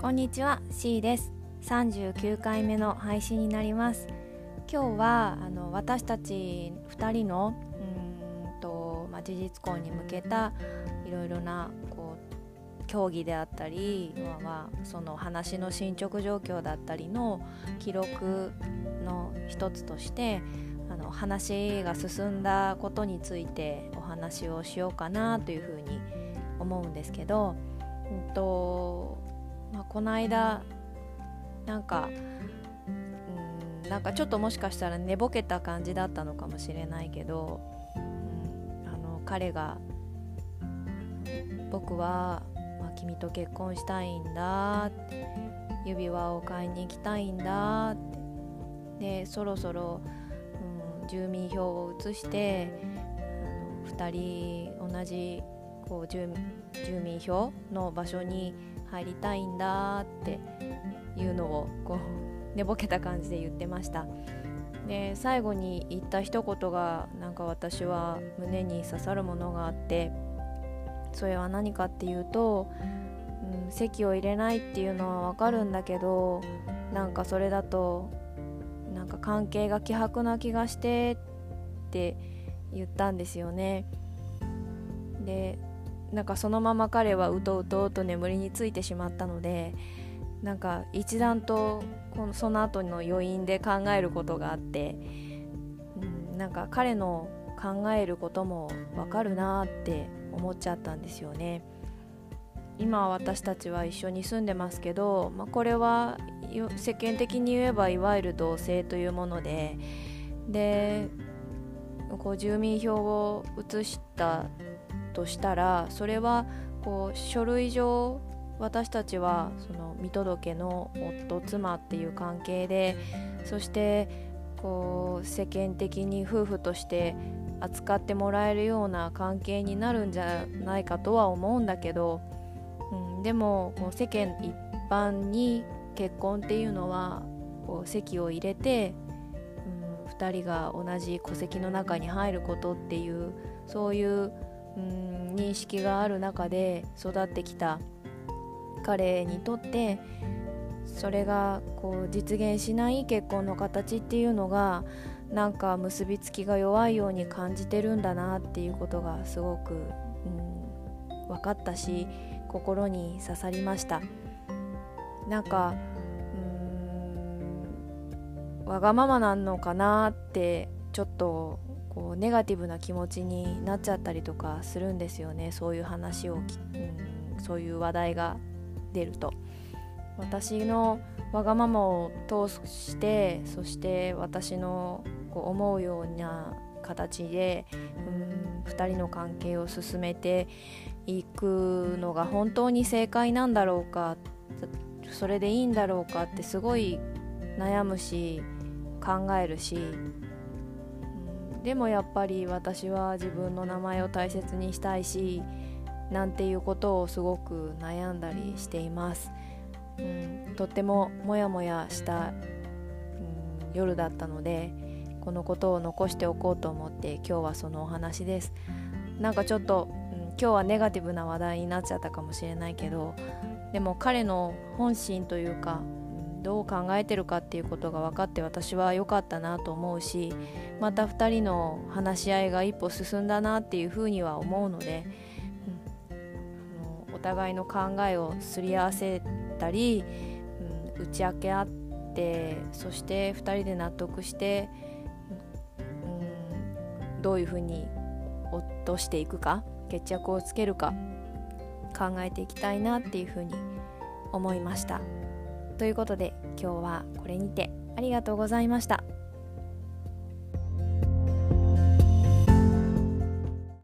こんにちは、C です。39回目の配信になります。今日は私たち2人の事実婚に向けたいろいろな競技であったり、その話の進捗状況だったりの記録の一つとして話が進んだことについてお話をしようかなというふうに思うんですけど、この間なんかちょっともしかしたら寝ぼけた感じだったのかもしれないけど、彼が僕は、君と結婚したいんだって、指輪を買いに行きたいんだって、でそろそろ、住民票を移して2人同じ住民票の場所に入りたいんだっていうのを寝ぼけた感じで言ってました。で最後に言った一言が私は胸に刺さるものがあって、それは何かっていうと、籍を入れないっていうのは分かるんだけど、それだと関係が希薄な気がしてって言ったんですよね。でそのまま彼はうとうとと眠りについてしまったので、一段とその後の余韻で考えることがあって、彼の考えることも分かるなって思っちゃったんですよね。今私たちは一緒に住んでますけど、これは世間的に言えばいわゆる同棲というもので、住民票を移したとしたら、それは書類上私たちはその見届けの夫妻っていう関係で、そして世間的に夫婦として扱ってもらえるような関係になるんじゃないかとは思うんだけど、でも世間一般に結婚っていうのは籍を入れて、2人が同じ戸籍の中に入ることっていう、そういう、認識がある中で育ってきた彼にとって、それが実現しない結婚の形っていうのが結びつきが弱いように感じてるんだなっていうことがすごく、分かったし、心に刺さりました。わがままなのかなって、ちょっとネガティブな気持ちになっちゃったりとかするんですよね。そういう話を、そういう話題が出ると、私のわがままを通して、そして私の思うような形で、2人の関係を進めていくのが本当に正解なんだろうか、それでいいんだろうかってすごい悩むし考えるし、でもやっぱり私は自分の名前を大切にしたいし、なんていうことをすごく悩んだりしています。とってもモヤモヤした、夜だったので、このことを残しておこうと思って今日はそのお話です。ちょっと、今日はネガティブな話題になっちゃったかもしれないけど、でも彼の本心というか、どう考えてるかっていうことが分かって私は良かったなと思うし、また2人の話し合いが一歩進んだなっていうふうには思うので、お互いの考えをすり合わせたり、打ち明け合って、そして2人で納得して、どういうふうに落としていくか、決着をつけるか考えていきたいなっていうふうに思いました。ということで今日はこれにて、ありがとうございました。